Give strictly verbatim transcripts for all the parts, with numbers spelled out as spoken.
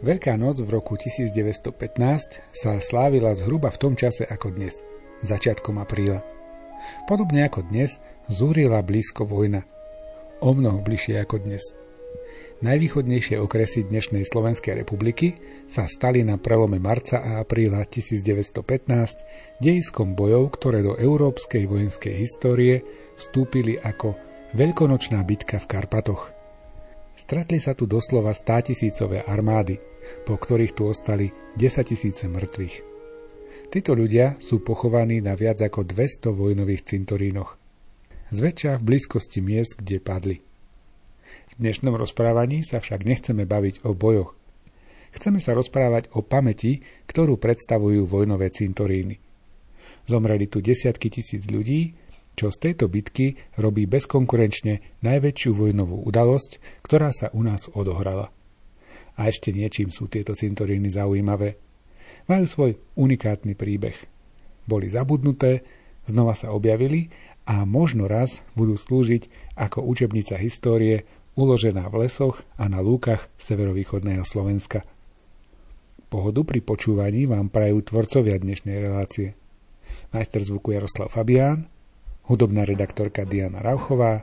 Veľká noc v roku devätnásťstopätnásť sa slávila zhruba v tom čase ako dnes, začiatkom apríla. Podobne ako dnes zúrila blízko vojna. Omnoho bližšie ako dnes. Najvýchodnejšie okresy dnešnej Slovenskej republiky sa stali na prelome marca a apríla devätnásťstopätnásť dejiskom bojov, ktoré do európskej vojenskej histórie vstúpili ako Veľkonočná bitka v Karpatoch. Stretli sa tu doslova státisícové armády, po ktorých tu ostali desaťtisíce mŕtvych. Títo ľudia sú pochovaní na viac ako dvesto vojnových cintorínoch, zväčša v blízkosti miest, kde padli. V dnešnom rozprávaní sa však nechceme baviť o bojoch. Chceme sa rozprávať o pamäti, ktorú predstavujú vojnové cintoríny. Zomreli tu desiatky tisíc ľudí, čo z tejto bitky robí bezkonkurenčne najväčšiu vojnovú udalosť, ktorá sa u nás odohrala. A ešte niečím sú tieto cintoríny zaujímavé. Majú svoj unikátny príbeh. Boli zabudnuté, znova sa objavili a možno raz budú slúžiť ako učebnica histórie, uložená v lesoch a na lúkach severovýchodného Slovenska. Pohodu pri počúvaní vám prajú tvorcovia dnešnej relácie. Majster zvuku Jaroslav Fabián, hudobná redaktorka Diana Rauchová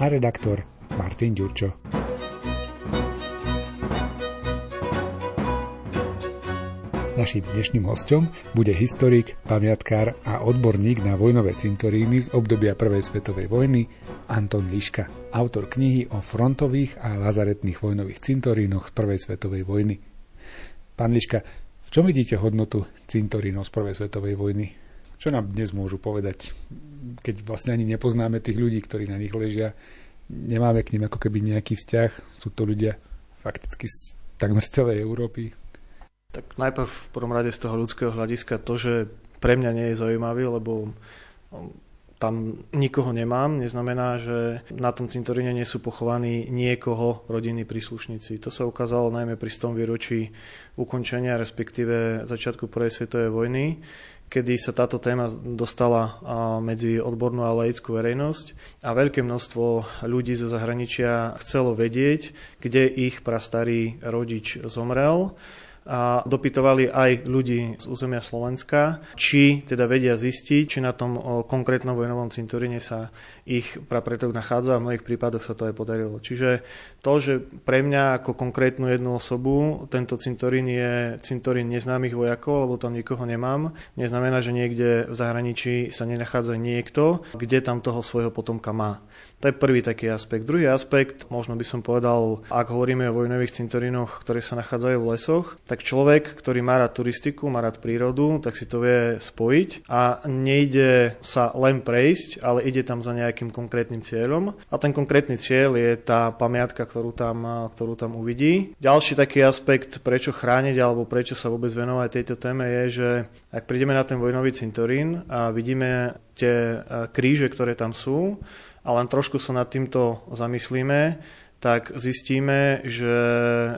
a redaktor Martin Ďurčo. Naším dnešným hosťom bude historik, pamiatkár a odborník na vojnové cintoríny z obdobia Prvej svetovej vojny Anton Liška, autor knihy o frontových a lazaretných vojnových cintorínoch z Prvej svetovej vojny. Pán Liška, v čom vidíte hodnotu cintorínov z Prvej svetovej vojny? Čo nám dnes môžu povedať, keď vlastne ani nepoznáme tých ľudí, ktorí na nich ležia, nemáme k nim ako keby nejaký vzťah, sú to ľudia fakticky z takmer celej Európy? Tak najprv v prvom rade z toho ľudského hľadiska to, že pre mňa nie je zaujímavý, lebo tam nikoho nemám, neznamená, že na tom cintoríne nie sú pochovaní niekoho rodinní príslušníci. To sa ukázalo najmä pri stom výročí ukončenia, respektíve začiatku Prvej svetovej vojny, kedy sa táto téma dostala medzi odbornú a laickú verejnosť a veľké množstvo ľudí zo zahraničia chcelo vedieť, kde ich prastarý rodič zomrel. A dopytovali aj ľudí z územia Slovenska, či teda vedia zistiť, či na tom konkrétnom vojnovom cintoríne sa ich prapretok nachádza a v mnohých prípadoch sa to aj podarilo. Čiže to, že pre mňa ako konkrétnu jednu osobu tento cintorín je cintorín neznámych vojakov, lebo tam nikoho nemám, neznamená, že niekde v zahraničí sa nenachádza niekto, kde tam toho svojho potomka má. To je prvý taký aspekt. Druhý aspekt, možno by som povedal, ak hovoríme o vojnových cintorínoch, ktoré sa nachádzajú v lesoch, tak človek, ktorý má rád turistiku, má rád prírodu, tak si to vie spojiť a nejde sa len prejsť, ale ide tam za nejakým konkrétnym cieľom. A ten konkrétny cieľ je tá pamiatka, ktorú tam, ktorú tam uvidí. Ďalší taký aspekt, prečo chrániť alebo prečo sa vôbec venovať tejto téme, je, že ak prídeme na ten vojnový cintorín a vidíme tie kríže, ktoré tam sú, a len trošku sa nad týmto zamyslíme, tak zistíme, že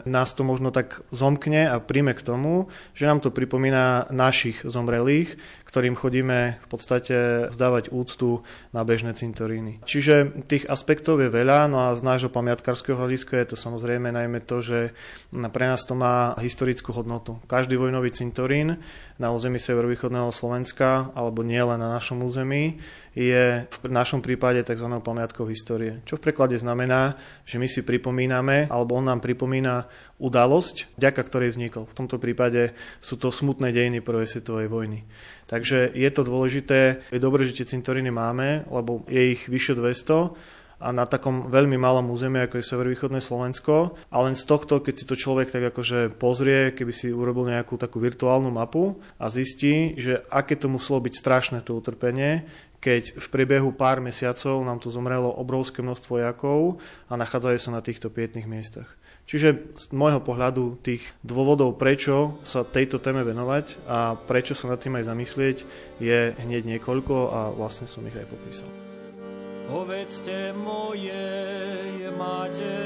nás to možno tak zomkne a príjme k tomu, že nám to pripomína našich zomrelých, ktorým chodíme v podstate vzdávať úctu na bežné cintoríny. Čiže tých aspektov je veľa, no a z nášho pamiatkárskeho hľadiska je to samozrejme najmä to, že pre nás to má historickú hodnotu. Každý vojnový cintorín na území severovýchodného Slovenska, alebo nielen na našom území, je v našom prípade tzv. Pamiatkou histórie. Čo v preklade znamená, že my si pripomíname, alebo on nám pripomína udalosť, vďaka ktorej vznikol. V tomto prípade sú to smutné dejiny Prvej svetovej vojny. Takže je to dôležité, je dobré, že tie cintoríny máme, lebo je ich vyše dvesto, a na takom veľmi malom území, ako je severovýchodné Slovensko. A len z tohto, keď si to človek tak akože pozrie, keby si urobil nejakú takú virtuálnu mapu a zistí, že aké to muselo byť strašné to utrpenie, keď v priebehu pár mesiacov nám tu zomrelo obrovské množstvo vojakov a nachádzajú sa na týchto pietných miestach. Čiže z môjho pohľadu tých dôvodov, prečo sa tejto téme venovať a prečo sa nad tým aj zamyslieť, je hneď niekoľko a vlastne som ich aj popísal. Powiedzcie moje, macie.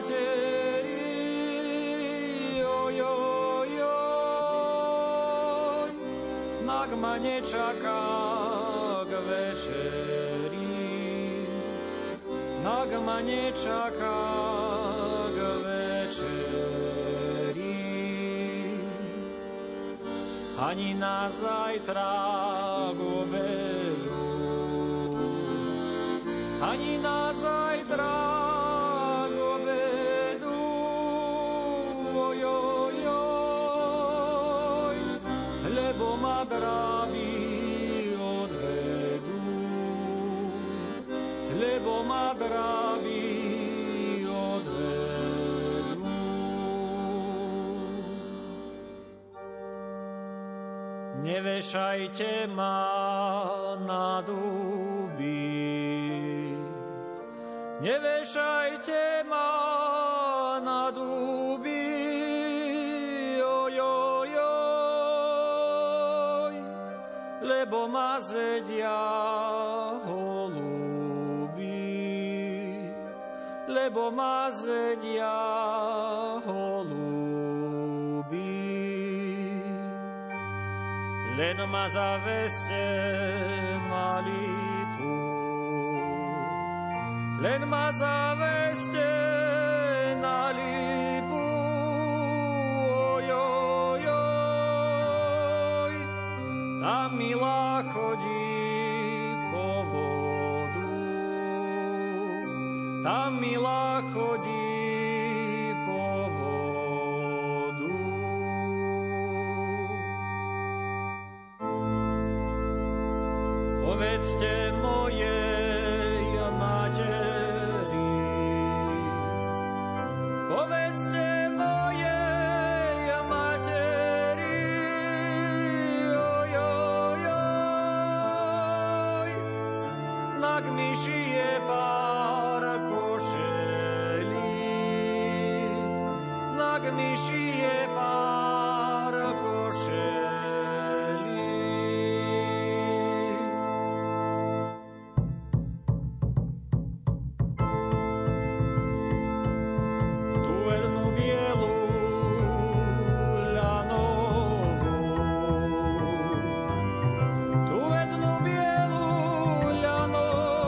Materi, oj, oj, oj, magma nie czeka k večeri, magma nie czeka k večeri, ani na zajtra k obedu, ani na zajtra. Dráby odvedú, lebo ma dráby odvedú. Nevešajte ma na duby, nevešajte ma na duby, lebo ma zedia holuby, lebo ma zedia holuby. Len ma zaveste na lípu, len ma zaveste na lípu, ojoj. Tá milá chodí po vodu, tá milá chodí po vodu. Povedzte mojej materi, povedzte mojej. Mi šije pár košelí, nak mi šije pár košelí. Tu jednu bielu ľanovú, tu jednu bielu ľanovú,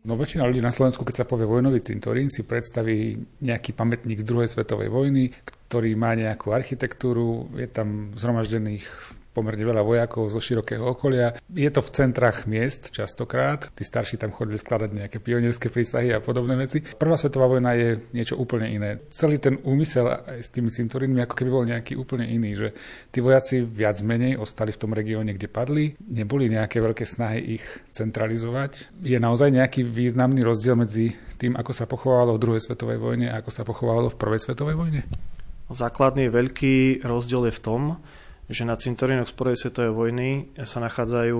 no väčšina ľudí na Slovensku, keď sa povie vojnový cintorín, si predstaví nejaký pamätník z druhej svetovej vojny, ktorý má nejakú architektúru, je tam zhromaždených pomerne veľa vojakov zo širokého okolia. Je to v centrách miest častokrát. Tí starší tam chodili skladať nejaké pionierské prísahy a podobné veci. Prvá svetová vojna je niečo úplne iné. Celý ten úmysel aj s tými cintorínmi ako keby bol nejaký úplne iný, že tí vojaci viac menej ostali v tom regióne, kde padli. Neboli nejaké veľké snahy ich centralizovať. Je naozaj nejaký významný rozdiel medzi tým, ako sa pochovalo v druhej svetovej vojne a ako sa pochovalo v prvej svetovej vojne? Základný veľký rozdiel je v tom, že na cintorínoch z prvej svetovej vojny sa nachádzajú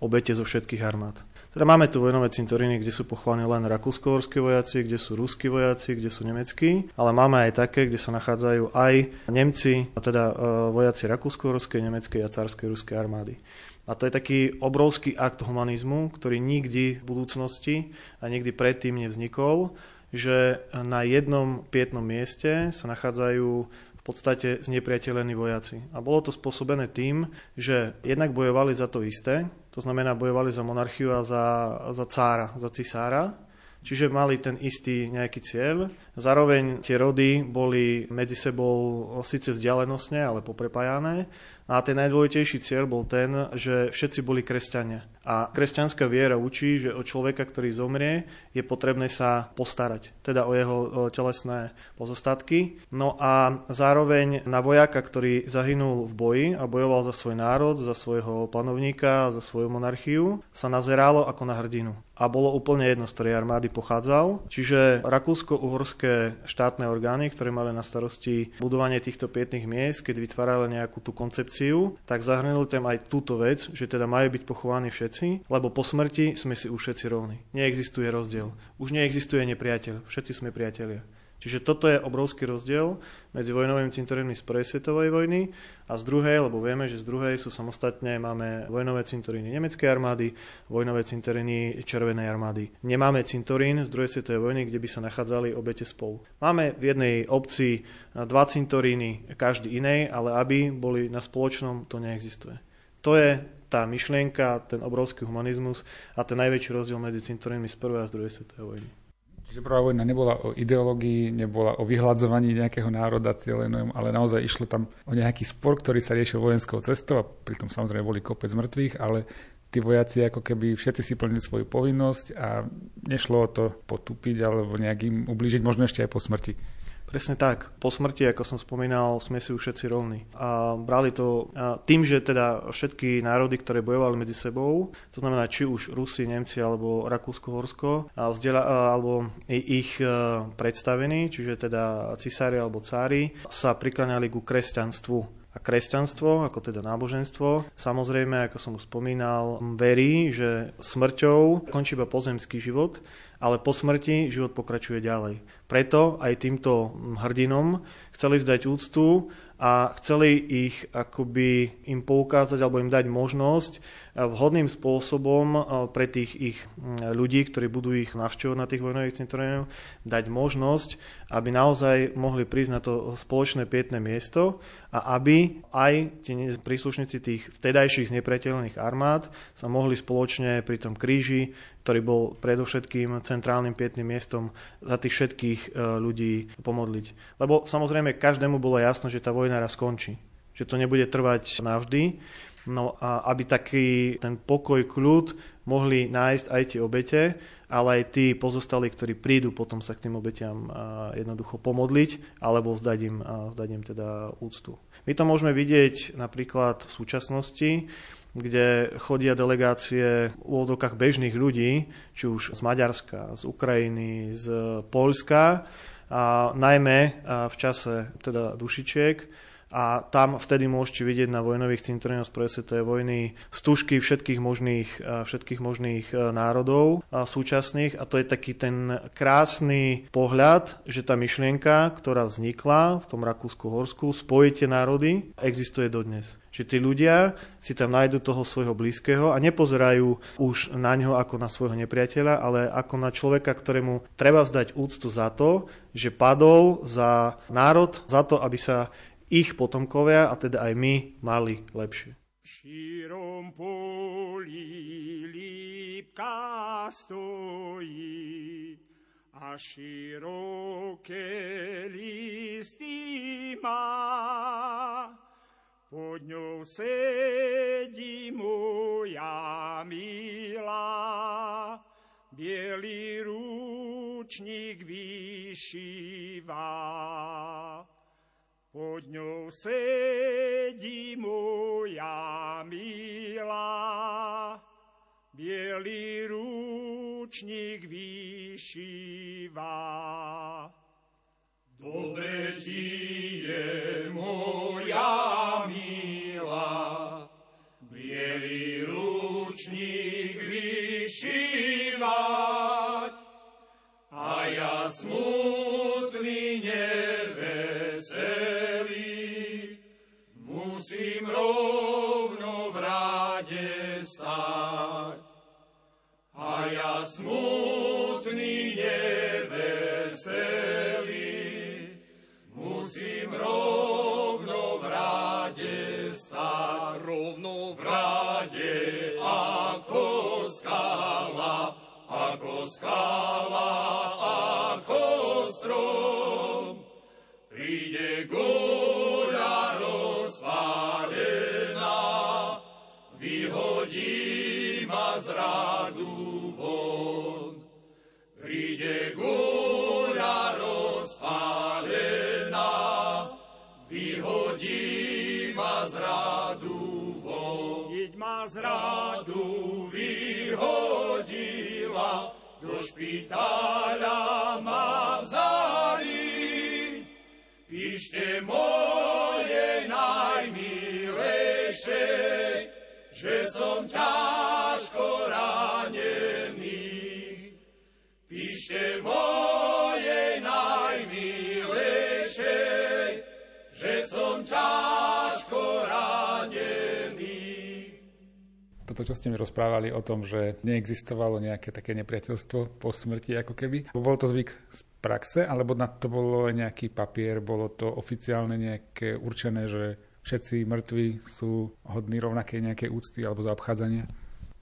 obete zo všetkých armád. Teda máme tu vojnové cintoríny, kde sú pochovaní len rakúsko-uhorskí vojaci, kde sú ruskí vojaci, kde sú nemeckí, ale máme aj také, kde sa nachádzajú aj Nemci, teda vojaci rakúsko-uhorskej, nemeckej a cárskej ruskej armády. A to je taký obrovský akt humanizmu, ktorý nikdy v budúcnosti a nikdy predtým nevznikol, že na jednom pietnom mieste sa nachádzajú v podstate znepriateľení vojaci. A bolo to spôsobené tým, že jednak bojovali za to isté, to znamená bojovali za monarchiu a za, za cára, za cisára, čiže mali ten istý nejaký cieľ. Zároveň tie rody boli medzi sebou síce vzdialenostne, ale poprepájané. A ten najdôležitejší cieľ bol ten, že všetci boli kresťania. A kresťanská viera učí, že o človeka, ktorý zomrie, je potrebné sa postarať, teda o jeho telesné pozostatky. No a zároveň na vojaka, ktorý zahynul v boji a bojoval za svoj národ, za svojho panovníka, za svoju monarchiu, sa nazeralo ako na hrdinu. A bolo úplne jedno, z ktorej armády pochádzal. Čiže rakúsko-uhorské štátne orgány, ktoré mali na starosti budovanie týchto pietných miest, keď vytvárali nejakú tú koncepciu, tak zahrnuli tam aj túto vec, že teda majú byť pochovaní všetci, lebo po smrti sme si už všetci rovní. Neexistuje rozdiel. Už neexistuje nepriateľ. Všetci sme priatelia. Čiže toto je obrovský rozdiel medzi vojnovými cintorínmi z prvej svetovej vojny a z druhej, lebo vieme, že z druhej sú samostatne, máme vojnové cintoríny nemeckej armády, vojnové cintoríny červenej armády. Nemáme cintorín z druhej svetovej vojny, kde by sa nachádzali obete spolu. Máme v jednej obci dva cintoríny, každý inej, ale aby boli na spoločnom, to neexistuje. To je tá myšlienka, ten obrovský humanizmus a ten najväčší rozdiel medzi cintorínmi z prvej a z druhej svetovej vojny. Čiže prvá vojna nebola o ideológii, nebola o vyhľadzovaní nejakého národa cieľenom, ale naozaj išlo tam o nejaký spor, ktorý sa riešil vojenskou cestou a pritom samozrejme boli kopec mŕtvych, ale tí vojaci ako keby všetci si plnili svoju povinnosť a nešlo o to potúpiť alebo nejak im ublížiť, možno ešte aj po smrti. Presne tak. Po smrti, ako som spomínal, sme si už všetci rovní. A brali to tým, že teda všetky národy, ktoré bojovali medzi sebou, to znamená či už Rusi, Nemci alebo Rakúsko-Horsko, alebo ich predstavení, čiže teda cisári alebo cári, sa prikláňali ku kresťanstvu. A kresťanstvo, ako teda náboženstvo, samozrejme, ako som už spomínal, verí, že smrťou končí iba pozemský život, ale po smrti život pokračuje ďalej. Preto aj týmto hrdinom chceli vzdať úctu a chceli ich akoby im poukázať alebo im dať možnosť vhodným spôsobom pre tých ich ľudí, ktorí budú ich navštevovať na tých vojnových cintorínoch, dať možnosť, aby naozaj mohli prísť na to spoločné pietné miesto a aby aj tie príslušníci tých vtedajších nepriateľných armád sa mohli spoločne pri tom kríži, ktorý bol predovšetkým centrálnym pietným miestom, za tých všetkých ľudí pomodliť. Lebo samozrejme každému bolo jasno, že tá vojna raz skončí, že to nebude trvať navždy. No a aby taký ten pokoj, kľud mohli nájsť aj tie obete, ale aj tí pozostali, ktorí prídu potom sa k tým obetiam jednoducho pomodliť alebo vzdať im, vzdať im teda úctu. My to môžeme vidieť napríklad v súčasnosti, kde chodia delegácie v úvodzovkách bežných ľudí, či už z Maďarska, z Ukrajiny, z Poľska, a najmä v čase teda dušičiek. A tam vtedy môžete vidieť na vojnových cintorínoch z prvej svetovej vojny stužky všetkých možných, všetkých možných národov súčasných. A to je taký ten krásny pohľad, že tá myšlienka, ktorá vznikla v tom Rakúsku-Horsku, spojite národy, existuje dodnes. Že tí ľudia si tam nájdu toho svojho blízkeho a nepozerajú už na ňo ako na svojho nepriateľa, ale ako na človeka, ktorému treba vzdať úctu za to, že padol za národ, za to, aby sa ich potomkovia, a teda aj my, mali lepšie. V šírom poli lípka stojí a široké listy má. Pod ňou sedí moja milá, bielý ručník vyšíva. Pod ňou sedí moja milá, bielý ručník vyšíva. Dobre ti je moja milá, bielý ručník vyšíva. musím rovno v ráde stáť. A ja smutný neveselý, musím rovno v ráde stáť. Rovno v ráde ako skala, ako skala, ako strom. Príde góra rozpálená, vyhodí ma z radu von. Príde góra rozpálená, vyhodí ma z radu von. Keď ma z radu vyhodila, do špitáľa ma vzali. Píšte moje najmilejšie, že som ťažko ranený. Píšte moje najmilejšie, že som ťažko ranený. Toto, čo ste mi rozprávali o tom, že neexistovalo nejaké také nepriateľstvo po smrti, ako keby. Bol to zvyk praxe, alebo na to bolo nejaký papier, bolo to oficiálne nejaké určené, že všetci mŕtvi sú hodní rovnakej nejakej úcty alebo zaobchádzania?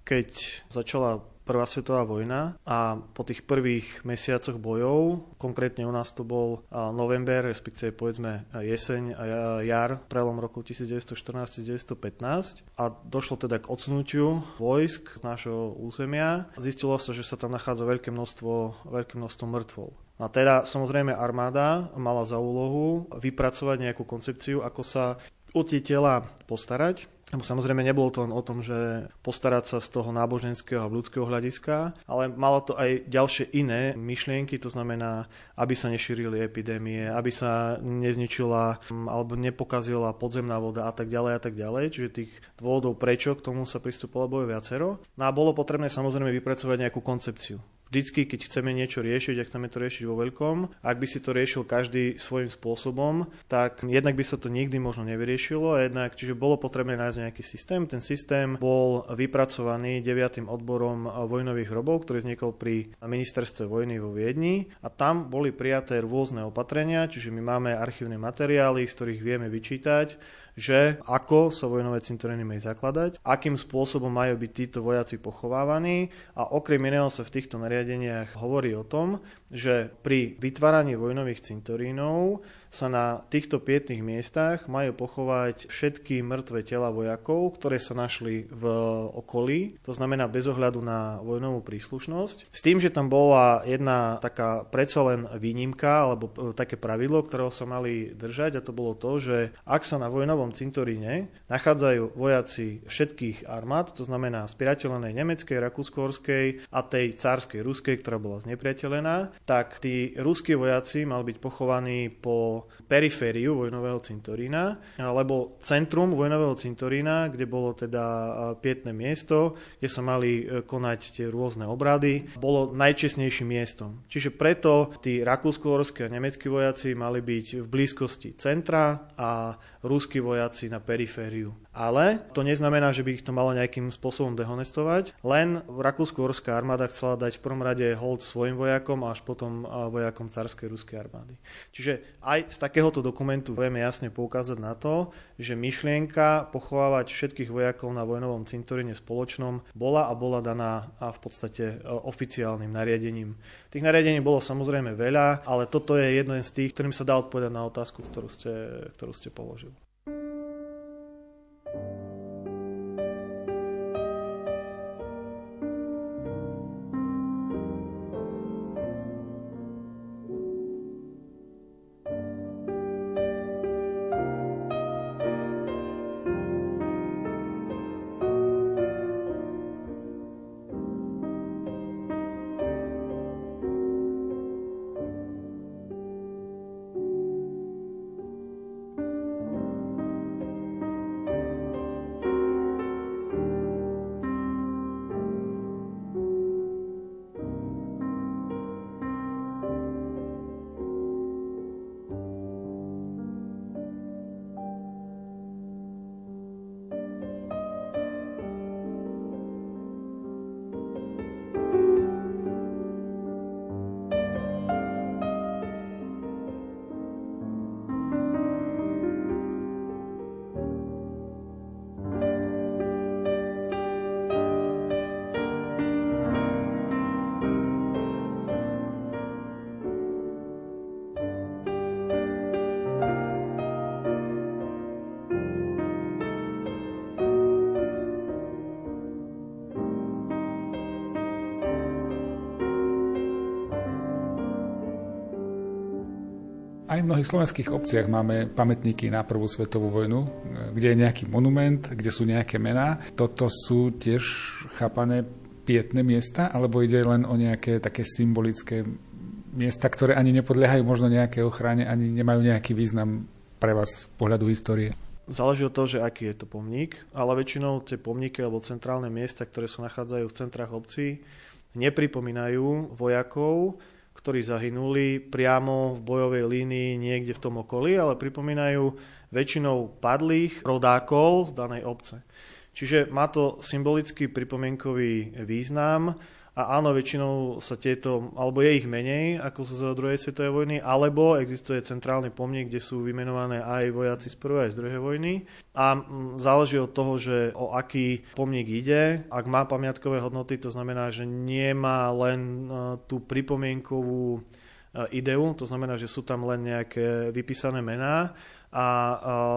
Keď začala Prvá svetová vojna a po tých prvých mesiacoch bojov, konkrétne u nás to bol november, respektíve povedzme jeseň a jar, prelom roku devätnásťstoštrnásť devätnásťstopätnásť, a došlo teda k odsunutiu vojsk z nášho územia. Zistilo sa, že sa tam nachádza veľké množstvo, veľké množstvo mŕtvol. A teda samozrejme armáda mala za úlohu vypracovať nejakú koncepciu, ako sa o tie tela postarať. Samozrejme, nebolo to len o tom, že postarať sa z toho náboženského a ľudského hľadiska, ale malo to aj ďalšie iné myšlienky, to znamená, aby sa nešírili epidémie, aby sa nezničila alebo nepokazila podzemná voda a tak ďalej a tak ďalej. Čiže tých dôvodov, prečo k tomu sa pristupovalo, bolo viacero. No a bolo potrebné samozrejme vypracovať nejakú koncepciu. Vždycky, keď chceme niečo riešiť, ak chceme to riešiť vo veľkom, ak by si to riešil každý svojím spôsobom, tak jednak by sa to nikdy možno nevyriešilo, a jednak, čiže bolo potrebné nájsť nejaký systém. Ten systém bol vypracovaný deviatym odborom vojnových hrobov, ktorý vznikol pri ministerstve vojny vo Viedni, a tam boli prijaté rôzne opatrenia, čiže my máme archívne materiály, z ktorých vieme vyčítať, že ako sa vojnové cintoríny majú zakladať, akým spôsobom majú byť títo vojaci pochovávaní, a okrem iného sa v týchto nariadeniach hovorí o tom, že pri vytváraní vojnových cintorínov sa na týchto pietných miestach majú pochovať všetky mŕtve tela vojakov, ktoré sa našli v okolí, to znamená bez ohľadu na vojnovú príslušnosť. S tým, že tam bola jedna taká predsa len výnimka alebo také pravidlo, ktorého sa mali držať, a to bolo to, že ak sa na vojnovom cintoríne nachádzajú vojaci všetkých armád, to znamená spriateľenej nemeckej, rakúsko-horskej a tej cárskej ruskej, ktorá bola znepriateľená, tak tí ruskí vojaci mali byť pochovaní po perifériu vojnového cintorína, alebo centrum vojnového cintorína, kde bolo teda pietné miesto, kde sa mali konať tie rôzne obrady, bolo najčestnejším miestom. Čiže preto tí rakúsko-horskí a nemeckí vojaci mali byť v blízkosti centra a ruskí vojaci vojaci na perifériu. Ale to neznamená, že by ich to malo nejakým spôsobom dehonestovať. Len rakúsko-horská armáda chcela dať v prvom rade hold svojim vojakom a až potom vojakom carskej ruskej armády. Čiže aj z takéhoto dokumentu vieme jasne poukázať na to, že myšlienka pochovávať všetkých vojakov na vojnovom cintoríne spoločnom bola a bola daná a v podstate oficiálnym nariadením. Tých nariadení bolo samozrejme veľa, ale toto je jeden z tých, ktorým sa dá odpovedať na otázku, ktorú ste, ktorú ste položili. Aj v mnohých slovenských obciach máme pamätníky na Prvú svetovú vojnu, kde je nejaký monument, kde sú nejaké mená. Toto sú tiež chápané pietne miesta, alebo ide len o nejaké také symbolické miesta, ktoré ani nepodliehajú možno nejaké ochrane, ani nemajú nejaký význam pre vás z pohľadu histórie? Záleží od toho, že aký je to pomník, ale väčšinou tie pomníky alebo centrálne miesta, ktoré sa nachádzajú v centrách obcí, nepripomínajú vojakov, ktorí zahynuli priamo v bojovej línii niekde v tom okolí, ale pripomínajú väčšinou padlých rodákov z danej obce. Čiže má to symbolický pripomienkový význam a áno, väčšinou sa tieto, alebo je ich menej ako z druhej svetovej vojny, alebo existuje centrálny pomník, kde sú vymenované aj vojaci z prvej aj z druhej vojny a záleží od toho, že o aký pomník ide. Ak má pamiatkové hodnoty, to znamená, že nemá len tú pripomienkovú ideu, to znamená, že sú tam len nejaké vypísané mená a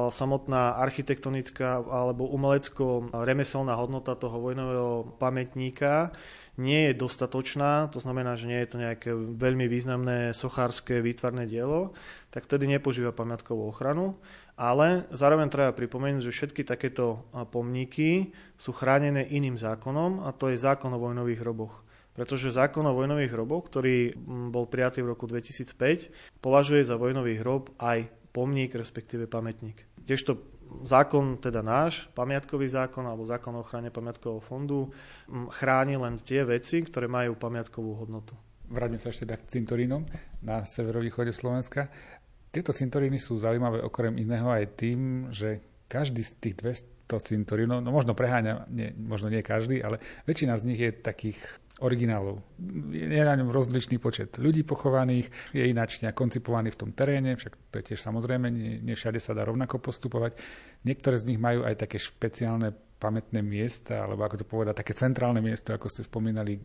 samotná architektonická alebo umelecko-remeselná hodnota toho vojnového pamätníka nie je dostatočná, to znamená, že nie je to nejaké veľmi významné sochárske výtvarné dielo, tak vtedy nepožíva pamiatkovú ochranu, ale zároveň treba pripomenúť, že všetky takéto pomníky sú chránené iným zákonom a to je zákon o vojnových hroboch. Pretože zákon o vojnových hroboch, ktorý bol prijatý v roku dvetisícpäť, považuje za vojnový hrob aj pomník, respektíve pamätník. Kdežto zákon, teda náš, pamiatkový zákon alebo zákon o ochrane pamiatkového fondu chráni len tie veci, ktoré majú pamiatkovú hodnotu. Vráťme sa ešte k cintorínom na severovýchode Slovenska. Tieto cintoríny sú zaujímavé okrem iného aj tým, že každý z tých dvesto cintorínov, no možno preháňa, nie, možno nie každý, ale väčšina z nich je takých originálov. Je na ňom rozličný počet ľudí pochovaných, je inačne koncipovaný v tom teréne, však to je tiež samozrejme, nie, nie všade sa dá rovnako postupovať. Niektoré z nich majú aj také špeciálne pamätné miesta, alebo ako to povedať, také centrálne miesto, ako ste spomínali,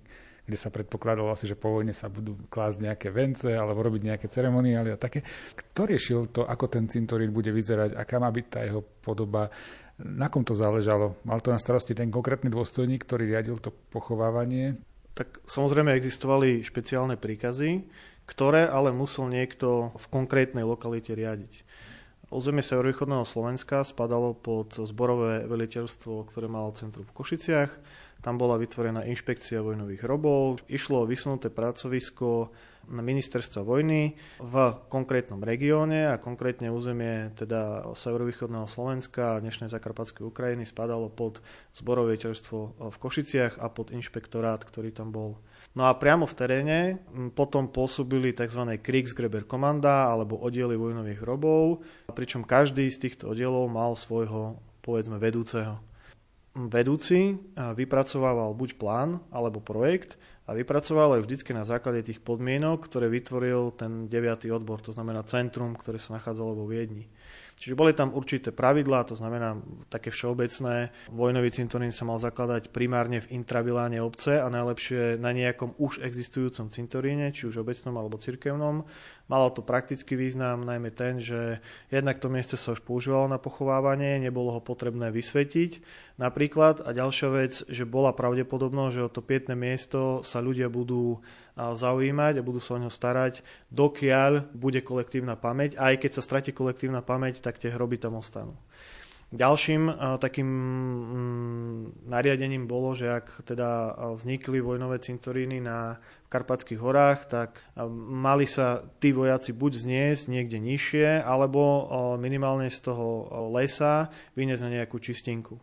kde sa predpokladalo asi, že po vojne sa budú klásť nejaké vence alebo robiť nejaké ceremoniály a také. Kto riešil to, ako ten cintorín bude vyzerať, aká má byť tá jeho podoba, na kom to záležalo? Mal to na starosti ten konkrétny dôstojník, ktorý riadil to pochovávanie? Tak samozrejme existovali špeciálne príkazy, ktoré ale musel niekto v konkrétnej lokalite riadiť. Územie severovýchodného Slovenska spadalo pod zborové veliteľstvo, ktoré malo centrum v Košiciach. Tam bola vytvorená inšpekcia vojnových hrobov. Išlo o vysunuté pracovisko ministerstva vojny v konkrétnom regióne a konkrétne územie teda severovýchodného Slovenska a dnešnej zakarpatskej Ukrajiny spadalo pod zborové veliteľstvo v Košiciach a pod inšpektorát, ktorý tam bol. No a priamo v teréne potom pôsobili tzv. Kriegsgräberkommanda alebo oddiely vojnových hrobov, pričom každý z týchto oddielov mal svojho, povedzme, vedúceho. Vedúci vypracovával buď plán alebo projekt a vypracoval aj vždycky na základe tých podmienok, ktoré vytvoril ten deviaty odbor, to znamená centrum, ktoré sa nachádzalo vo Viedni. Čiže boli tam určité pravidlá, to znamená také všeobecné. Vojnový cintorín sa mal zakladať primárne v intraviláne obce a najlepšie na nejakom už existujúcom cintoríne, či už obecnom alebo cirkevnom. Malo to praktický význam, najmä ten, že jednak to miesto sa už používalo na pochovávanie, nebolo ho potrebné vysvetiť napríklad. A ďalšia vec, že bola pravdepodobnosť, že o to pietne miesto sa ľudia budú zaujímať a budú sa o ňo starať, dokiaľ bude kolektívna pamäť. Aj keď sa stratí kolektívna pamäť, tak tie hroby tam ostanú. Ďalším takým nariadením bolo, že ak teda vznikli vojnové cintoríny na Karpatských horách, tak mali sa tí vojaci buď zniesť niekde nižšie, alebo minimálne z toho lesa vyniesť na nejakú čistinku.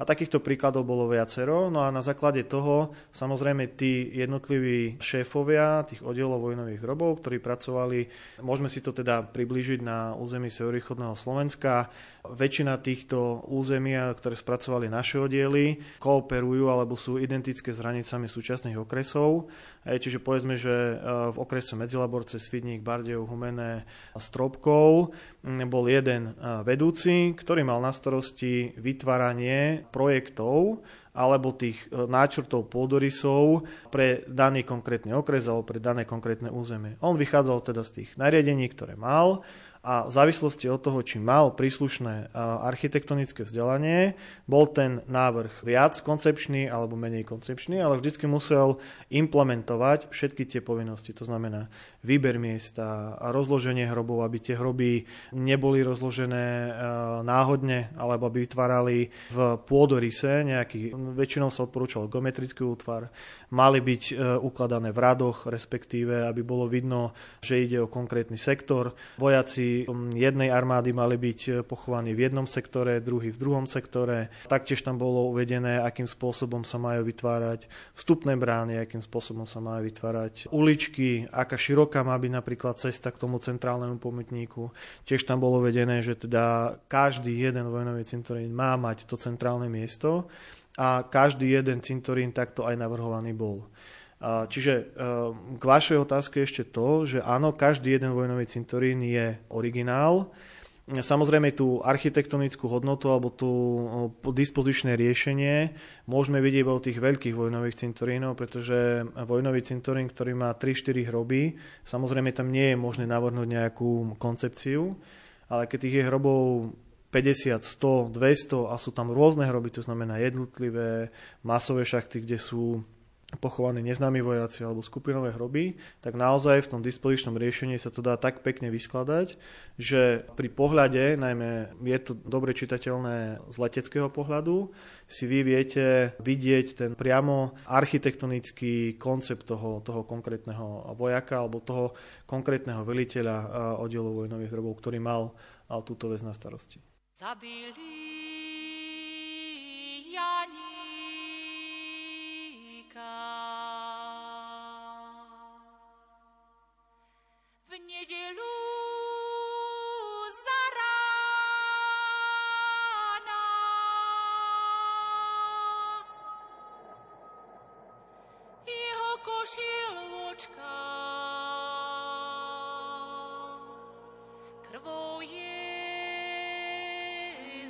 A takýchto príkladov bolo viacero, no a na základe toho samozrejme tí jednotliví šéfovia tých oddielov vojnových hrobov, ktorí pracovali, môžeme si to teda priblížiť na území severovýchodného Slovenska, väčšina týchto území, ktoré spracovali naše oddiely, kooperujú alebo sú identické s hranicami súčasných okresov, čiže povedzme, že v okrese Medzilaborce, Svidník, Bardejov, Humenné a Stropkov bol jeden vedúci, ktorý mal na starosti vytváranie projektov alebo tých náčrtov pôdorysov pre daný konkrétny okres alebo pre dané konkrétne územie. On vychádzal teda z tých nariadení, ktoré mal a v závislosti od toho, či mal príslušné architektonické vzdelanie, bol ten návrh viac koncepčný alebo menej koncepčný, ale vždycky musel implementovať všetky tie povinnosti. To znamená výber miesta a rozloženie hrobov, aby tie hroby neboli rozložené náhodne alebo aby vytvárali v pôdoryse nejaký, väčšinou sa odporúčal geometrický útvar, mali byť ukladané v radoch, respektíve aby bolo vidno, že ide o konkrétny sektor. Vojaci jednej armády mali byť pochovaní v jednom sektore, druhý v druhom sektore. Taktiež tam bolo uvedené, akým spôsobom sa majú vytvárať vstupné brány, akým spôsobom sa majú vytvárať uličky, aká široká má byť napríklad cesta k tomu centrálnemu pamätníku. Tiež tam bolo uvedené, že teda každý jeden vojnový cintorín má mať to centrálne miesto a každý jeden cintorín takto aj navrhovaný bol. Čiže k vašej otázke ešte to, že áno, každý jeden vojnový cintorín je originál. Samozrejme tú architektonickú hodnotu alebo tú dispozičné riešenie môžeme vidieť iba u tých veľkých vojnových cintorínov, pretože vojnový cintorín, ktorý má tri štyri hroby, samozrejme tam nie je možné navrhnúť nejakú koncepciu, ale keď tých je hrobov päťdesiat, sto, dvesto a sú tam rôzne hroby, to znamená jednotlivé masové šachty, kde sú pochovaní neznámi vojaci alebo skupinové hroby, tak naozaj v tom dispozičnom riešení sa to dá tak pekne vyskladať, že pri pohľade, najmä je to dobre čitateľné z leteckého pohľadu, si vy viete vidieť ten priamo architektonický koncept toho, toho konkrétneho vojaka alebo toho konkrétneho veliteľa oddielu vojnových hrobov, ktorý mal túto vec na starosti. Zabili Jani v nedeľu za rána jeho košieločka krvou je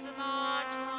zmáčaná.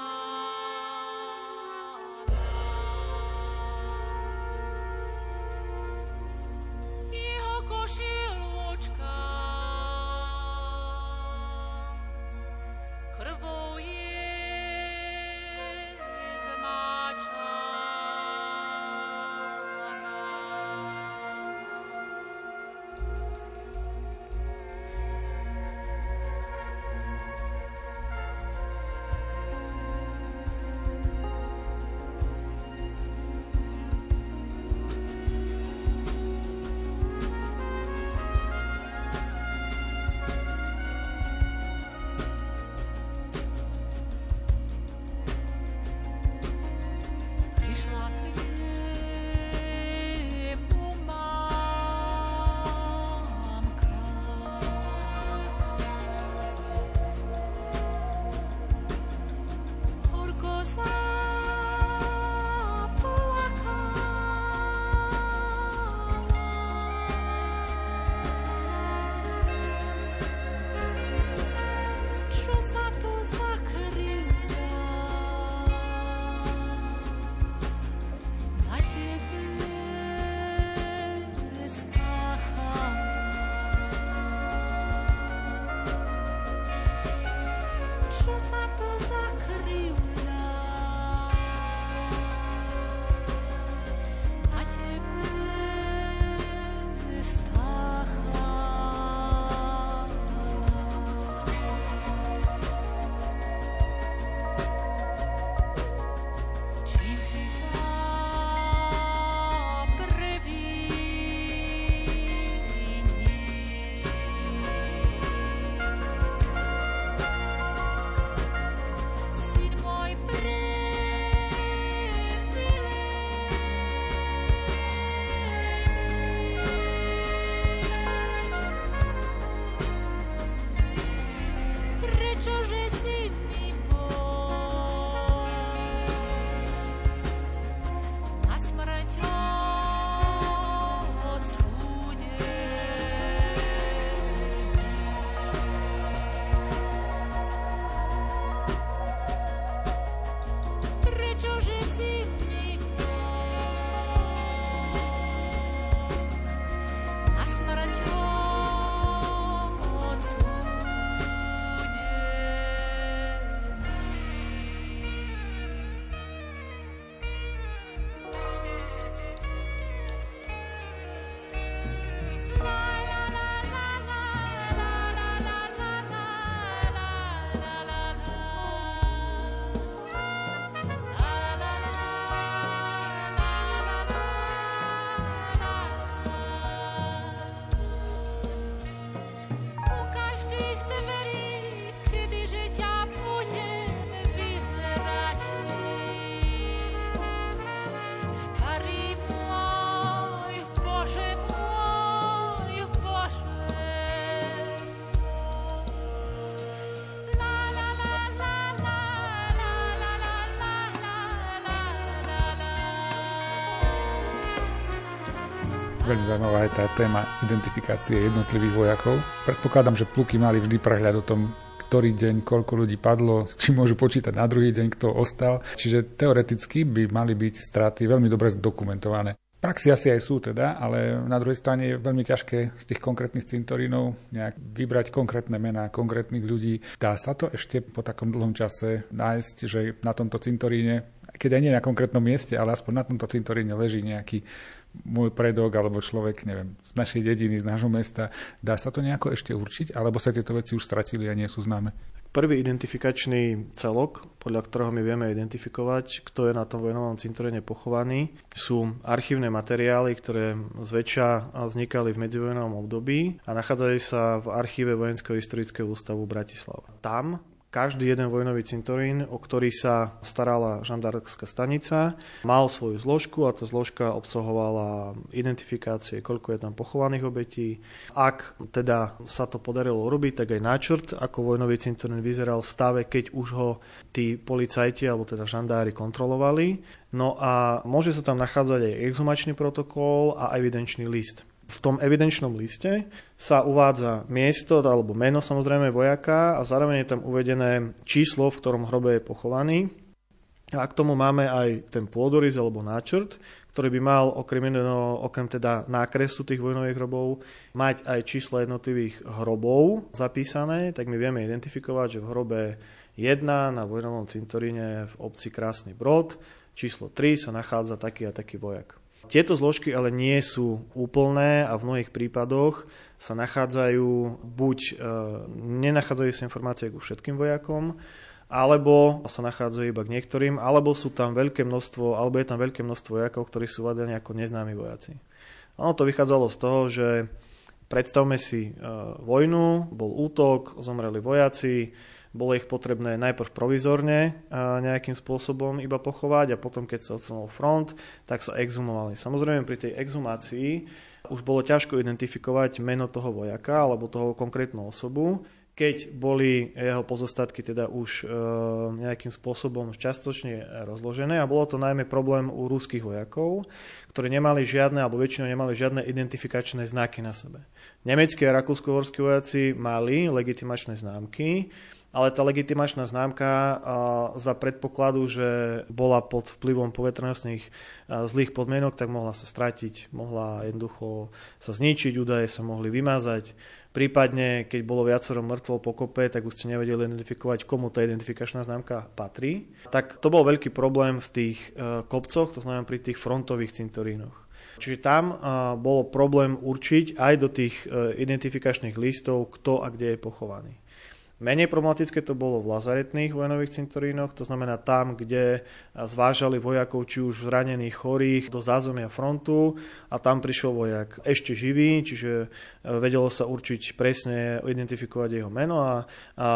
Veľmi zaujímavá je tá téma identifikácie jednotlivých vojakov. Predpokladám, že pluky mali vždy prehľad o tom, ktorý deň, koľko ľudí padlo, s čím môžu počítať na druhý deň, kto ostal. Čiže teoreticky by mali byť straty veľmi dobre zdokumentované. Praxi asi aj sú teda, ale na druhej strane je veľmi ťažké z tých konkrétnych cintorínov nejak vybrať konkrétne mená konkrétnych ľudí. Dá sa to ešte po takom dlhom čase nájsť, že na tomto cintoríne, keď aj nie na konkrétnom mieste, ale aspoň na tomto cintoríne leží nejaký môj predok alebo človek, neviem, z našej dediny, z nášho mesta. Dá sa to nejako ešte určiť, alebo sa tieto veci už stratili a nie sú známe? Prvý identifikačný celok, podľa ktorého my vieme identifikovať, kto je na tom vojnovom cintoríne pochovaný, sú archívne materiály, ktoré zväčša vznikali v medzivojnovom období a nachádzajú sa v archíve Vojenského historického ústavu Bratislava. Tam každý jeden vojnový cintorín, o ktorý sa starala žandarmská stanica, mal svoju zložku a tá zložka obsahovala identifikácie, koľko je tam pochovaných obetí. Ak teda sa to podarilo urobiť, tak aj náčrt, ako vojnový cintorín vyzeral v stave, keď už ho tí policajti alebo teda žandári kontrolovali. No a môže sa tam nachádzať aj exhumačný protokol a evidenčný list. V tom evidenčnom liste sa uvádza miesto alebo meno samozrejme vojaka a zároveň je tam uvedené číslo, v ktorom hrobe je pochovaný. A k tomu máme aj ten pôdorys alebo náčrt, ktorý by mal okrem, okrem teda nákresu tých vojnových hrobov mať aj čísla jednotlivých hrobov zapísané, tak my vieme identifikovať, že v hrobe jeden na vojnovom cintoríne v obci Krásny Brod číslo tri sa nachádza taký a taký vojak. Tieto zložky ale nie sú úplné a v mnohých prípadoch sa nachádzajú, buď e, nenachádzajú sa informácie ku všetkým vojakom, alebo sa nachádzajú iba k niektorým, alebo sú tam veľké množstvo, alebo je tam veľké množstvo vojakov, ktorí sú uvádaní ako neznámi vojaci. Ono to vychádzalo z toho, že predstavme si e, vojnu, bol útok, zomreli vojaci, bolo ich potrebné najprv provizorne nejakým spôsobom iba pochovať a potom, keď sa odsunul front, tak sa exhumovali. Samozrejme, pri tej exhumácii už bolo ťažko identifikovať meno toho vojaka alebo toho konkrétnu osobu, keď boli jeho pozostatky teda už nejakým spôsobom čiastočne rozložené a bolo to najmä problém u ruských vojakov, ktorí nemali žiadne, alebo väčšinou nemali žiadne identifikačné znaky na sebe. Nemeckí a rakúsko-horskí vojaci mali legitimačné známky, ale tá legitimačná známka za predpokladu, že bola pod vplyvom povetrnostných zlých podmienok, tak mohla sa stratiť, mohla jednoducho sa zničiť, údaje sa mohli vymazať. Prípadne, keď bolo viacero mŕtvol po kope, tak už ste nevedeli identifikovať, komu tá identifikačná známka patrí. Tak to bol veľký problém v tých kopcoch, to znamená pri tých frontových cintorínoch. Čiže tam bol problém určiť aj do tých identifikačných listov, kto a kde je pochovaný. Menej problematické to bolo v lazaretných vojnových cintorínoch, to znamená tam, kde zvážali vojakov, či už zranených, chorých, do zázemia frontu a tam prišiel vojak ešte živý, čiže vedelo sa určiť presne, identifikovať jeho meno a, a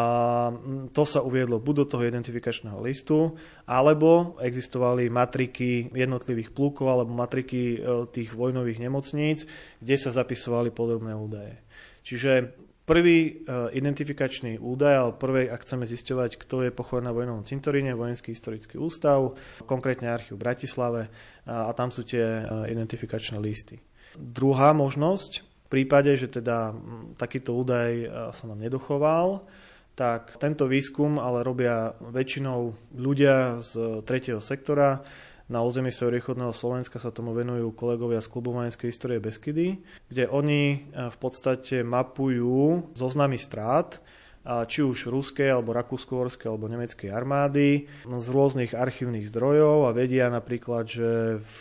to sa uviedlo buď do toho identifikačného listu, alebo existovali matriky jednotlivých plukov alebo matriky tých vojnových nemocníc, kde sa zapisovali podrobné údaje. Čiže prvý identifikačný údaj, ale prvé, ak chceme zisťovať, kto je pochovaný na vojnovom cintoríne, Vojenský historický ústav, konkrétne archív v Bratislave a tam sú tie identifikačné listy. Druhá možnosť, v prípade, že teda takýto údaj sa nám nedochoval, tak tento výskum ale robia väčšinou ľudia z tretieho sektora. Na území severochodného Slovenska sa tomu venujú kolegovia z Klubu vojenskej histórie Beskydy, kde oni v podstate mapujú zoznamy strát, či už ruskej, alebo rakúsko-horskej, alebo nemeckej armády z rôznych archívnych zdrojov a vedia napríklad, že v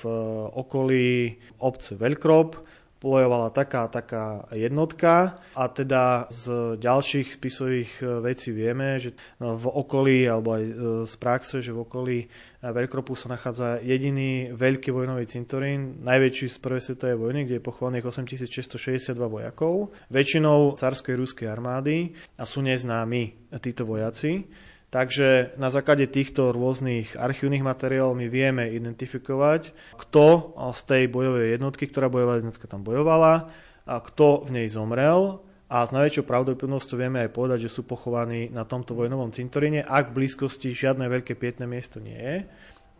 okolí obce Veľkrop bojovala taká a taká jednotka a teda z ďalších spisových vecí vieme, že v okolí, alebo aj z praxe, že v okolí Veľkropu sa nachádza jediný veľký vojnový cintorín, najväčší z prvej svetovej vojny, kde je pochovaných osemtisícšesťstošesťdesiatdva vojakov, väčšinou carskej ruskej armády a sú neznámi títo vojaci. Takže na základe týchto rôznych archívnych materiálov my vieme identifikovať, kto z tej bojovej jednotky, ktorá bojová jednotka tam bojovala, a kto v nej zomrel a s najväčšou pravdepodobnosťou vieme aj povedať, že sú pochovaní na tomto vojnovom cintoríne, ak v blízkosti žiadne veľké pietné miesto nie je.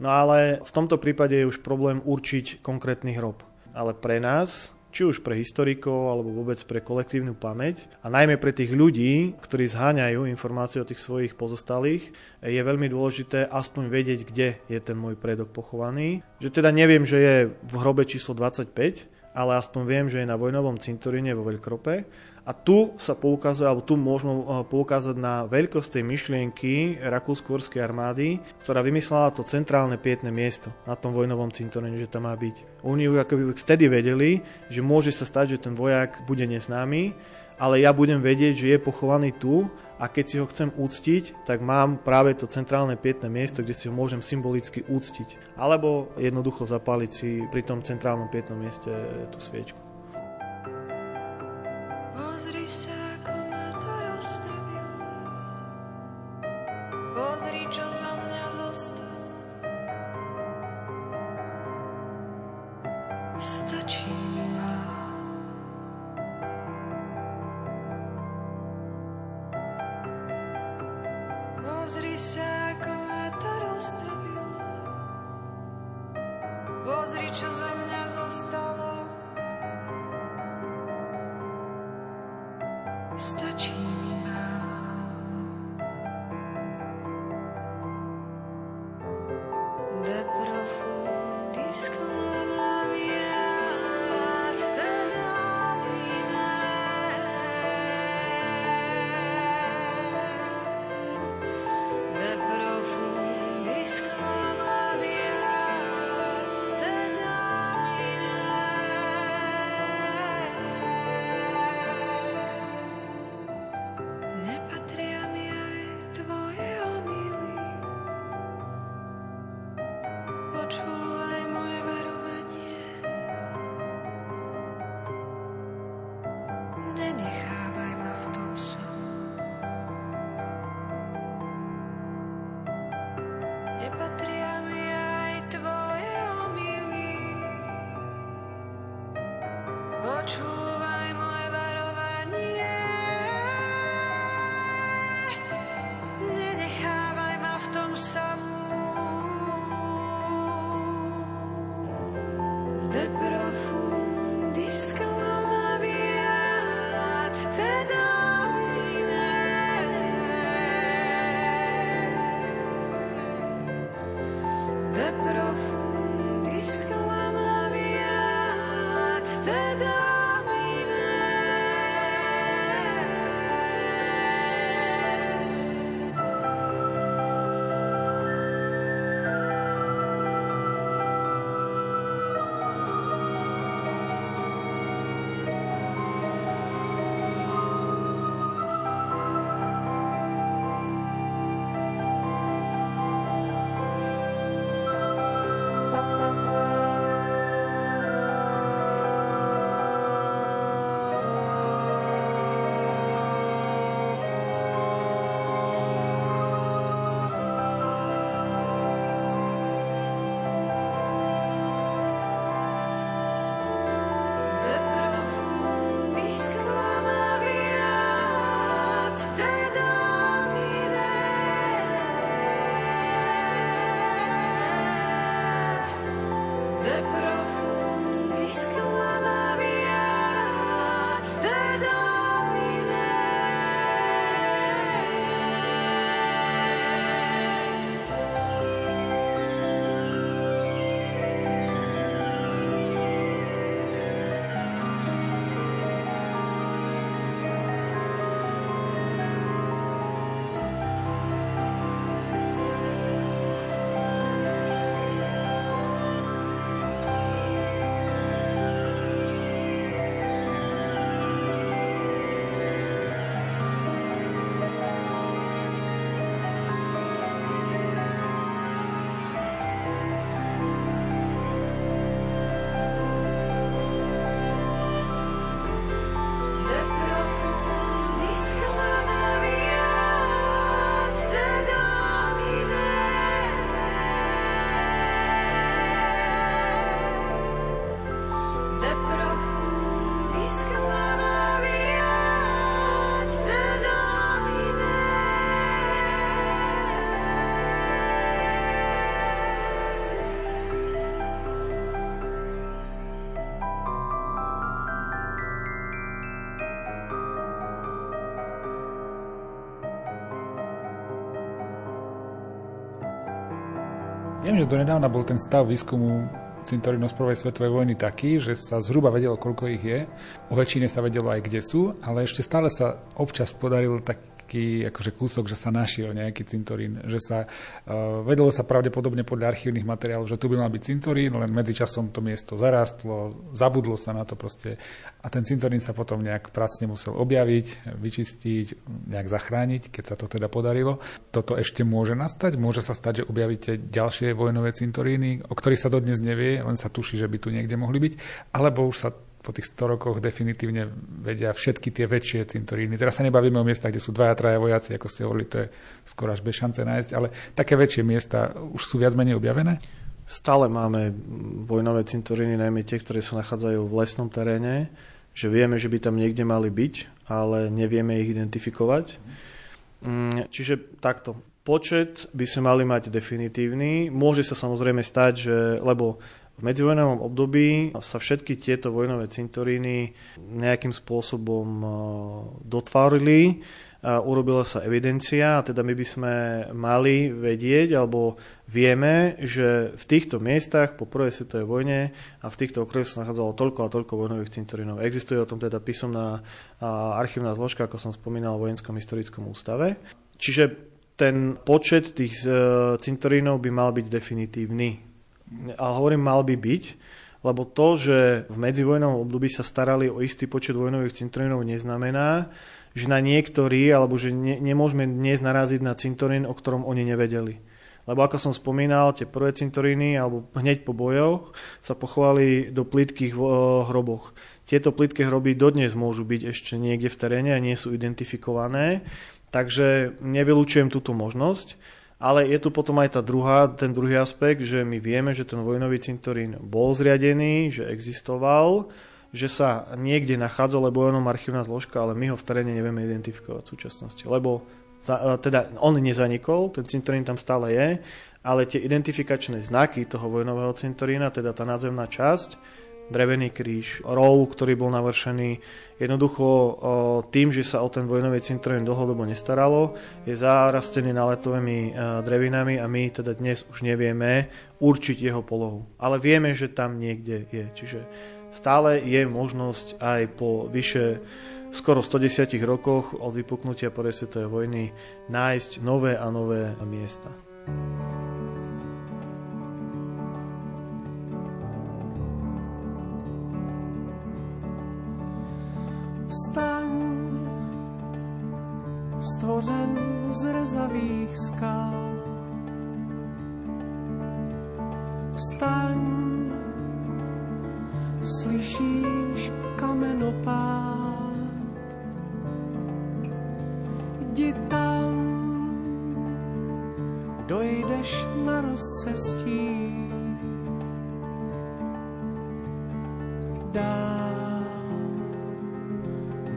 No ale v tomto prípade je už problém určiť konkrétny hrob. Ale pre nás, či už pre historikov, alebo vôbec pre kolektívnu pamäť. A najmä pre tých ľudí, ktorí zháňajú informácie o tých svojich pozostalých, je veľmi dôležité aspoň vedieť, kde je ten môj predok pochovaný. Že teda neviem, že je v hrobe číslo dvadsaťpäť, ale aspoň viem, že je na vojnovom cintoríne vo Veľkrope. A tu sa poukazuje, alebo tu môžeme poukázať na veľkosť tej myšlienky rakúsko-uhorskej armády, ktorá vymyslela to centrálne Pietne miesto na tom vojnovom cintoríne, že tam má byť. Oni ako by vtedy vedeli, že môže sa stať, že ten vojak bude neznámy, ale ja budem vedieť, že je pochovaný tu a keď si ho chcem úctiť, tak mám práve to centrálne Pietne miesto, kde si ho môžem symbolicky úctiť. Alebo jednoducho zapáliť si pri tom centrálnom Pietnom mieste tú sviečku. Viem, že donedávna bol ten stav výskumu cintorínov z prvej svetovej vojny taký, že sa zhruba vedelo, koľko ich je. O väčšine sa vedelo aj, kde sú, ale ešte stále sa občas podaril taký akože kúsok, že sa našiel nejaký cintorín, že sa uh, vedelo sa pravdepodobne podľa archívnych materiálov, že tu by mal byť cintorín, len medzičasom to miesto zarástlo, zabudlo sa na to proste a ten cintorín sa potom nejak pracne musel objaviť, vyčistiť, nejak zachrániť, keď sa to teda podarilo. Toto ešte môže nastať, môže sa stať, že objavíte ďalšie vojnové cintoríny, o ktorých sa dodnes nevie, len sa tuší, že by tu niekde mohli byť, alebo už sa po tých sto rokoch definitívne vedia všetky tie väčšie cintoríny. Teraz sa nebavíme o miestach, kde sú dvaja, traja vojaci, ako ste hovorili, to je skoro až bez šance nájsť, ale také väčšie miesta už sú viac menej objavené? Stále máme vojnové cintoríny, najmä tie, ktoré sa nachádzajú v lesnom teréne, že vieme, že by tam niekde mali byť, ale nevieme ich identifikovať. Čiže takto. Počet by sme mali mať definitívny. Môže sa samozrejme stať, že, lebo v medzivojnovom období sa všetky tieto vojnové cintoríny nejakým spôsobom dotvárili, urobila sa evidencia a teda my by sme mali vedieť alebo vieme, že v týchto miestach po prvej svetovej vojne a v týchto okresoch sa nachádzalo toľko a toľko vojnových cintorínov. Existuje o tom teda písomná archívna zložka, ako som spomínal, v Vojenskom historickom ústave. Čiže ten počet tých cintorínov by mal byť definitívny. Ale hovorím, mal by byť, lebo to, že v medzivojnovom období sa starali o istý počet vojnových cintorínov, neznamená, že na niektorí, alebo že ne, nemôžeme dnes naraziť na cintorín, o ktorom oni nevedeli. Lebo ako som spomínal, tie prvé cintoríny, alebo hneď po bojoch, sa pochovali do plytkých hroboch. Tieto plytké hroby dodnes môžu byť ešte niekde v teréne a nie sú identifikované. Takže nevylučujem túto možnosť, ale je tu potom aj tá druhá, ten druhý aspekt, že my vieme, že ten vojnový cintorín bol zriadený, že existoval, že sa niekde nachádzala bojovná archívna zložka, ale my ho v teréne nevieme identifikovať v súčasnosti, lebo za, teda on nezanikol, ten cintorín tam stále je, ale tie identifikačné znaky toho vojnového cintorína, teda tá nadzemná časť, drevený kríž, rov, ktorý bol navršený. Jednoducho tým, že sa o ten vojnový cintorín dlhodobo nestaralo, je zarastený náletovými drevinami a my teda dnes už nevieme určiť jeho polohu. Ale vieme, že tam niekde je. Čiže stále je možnosť aj po vyše skoro stodesiatich rokoch od vypuknutia prvej svetovej vojny nájsť nové a nové miesta. Vstaň, stvořen z rezavých skal. Vstaň, slyšíš kamenopád. Jdi tam, dojdeš na rozcestí. Dá.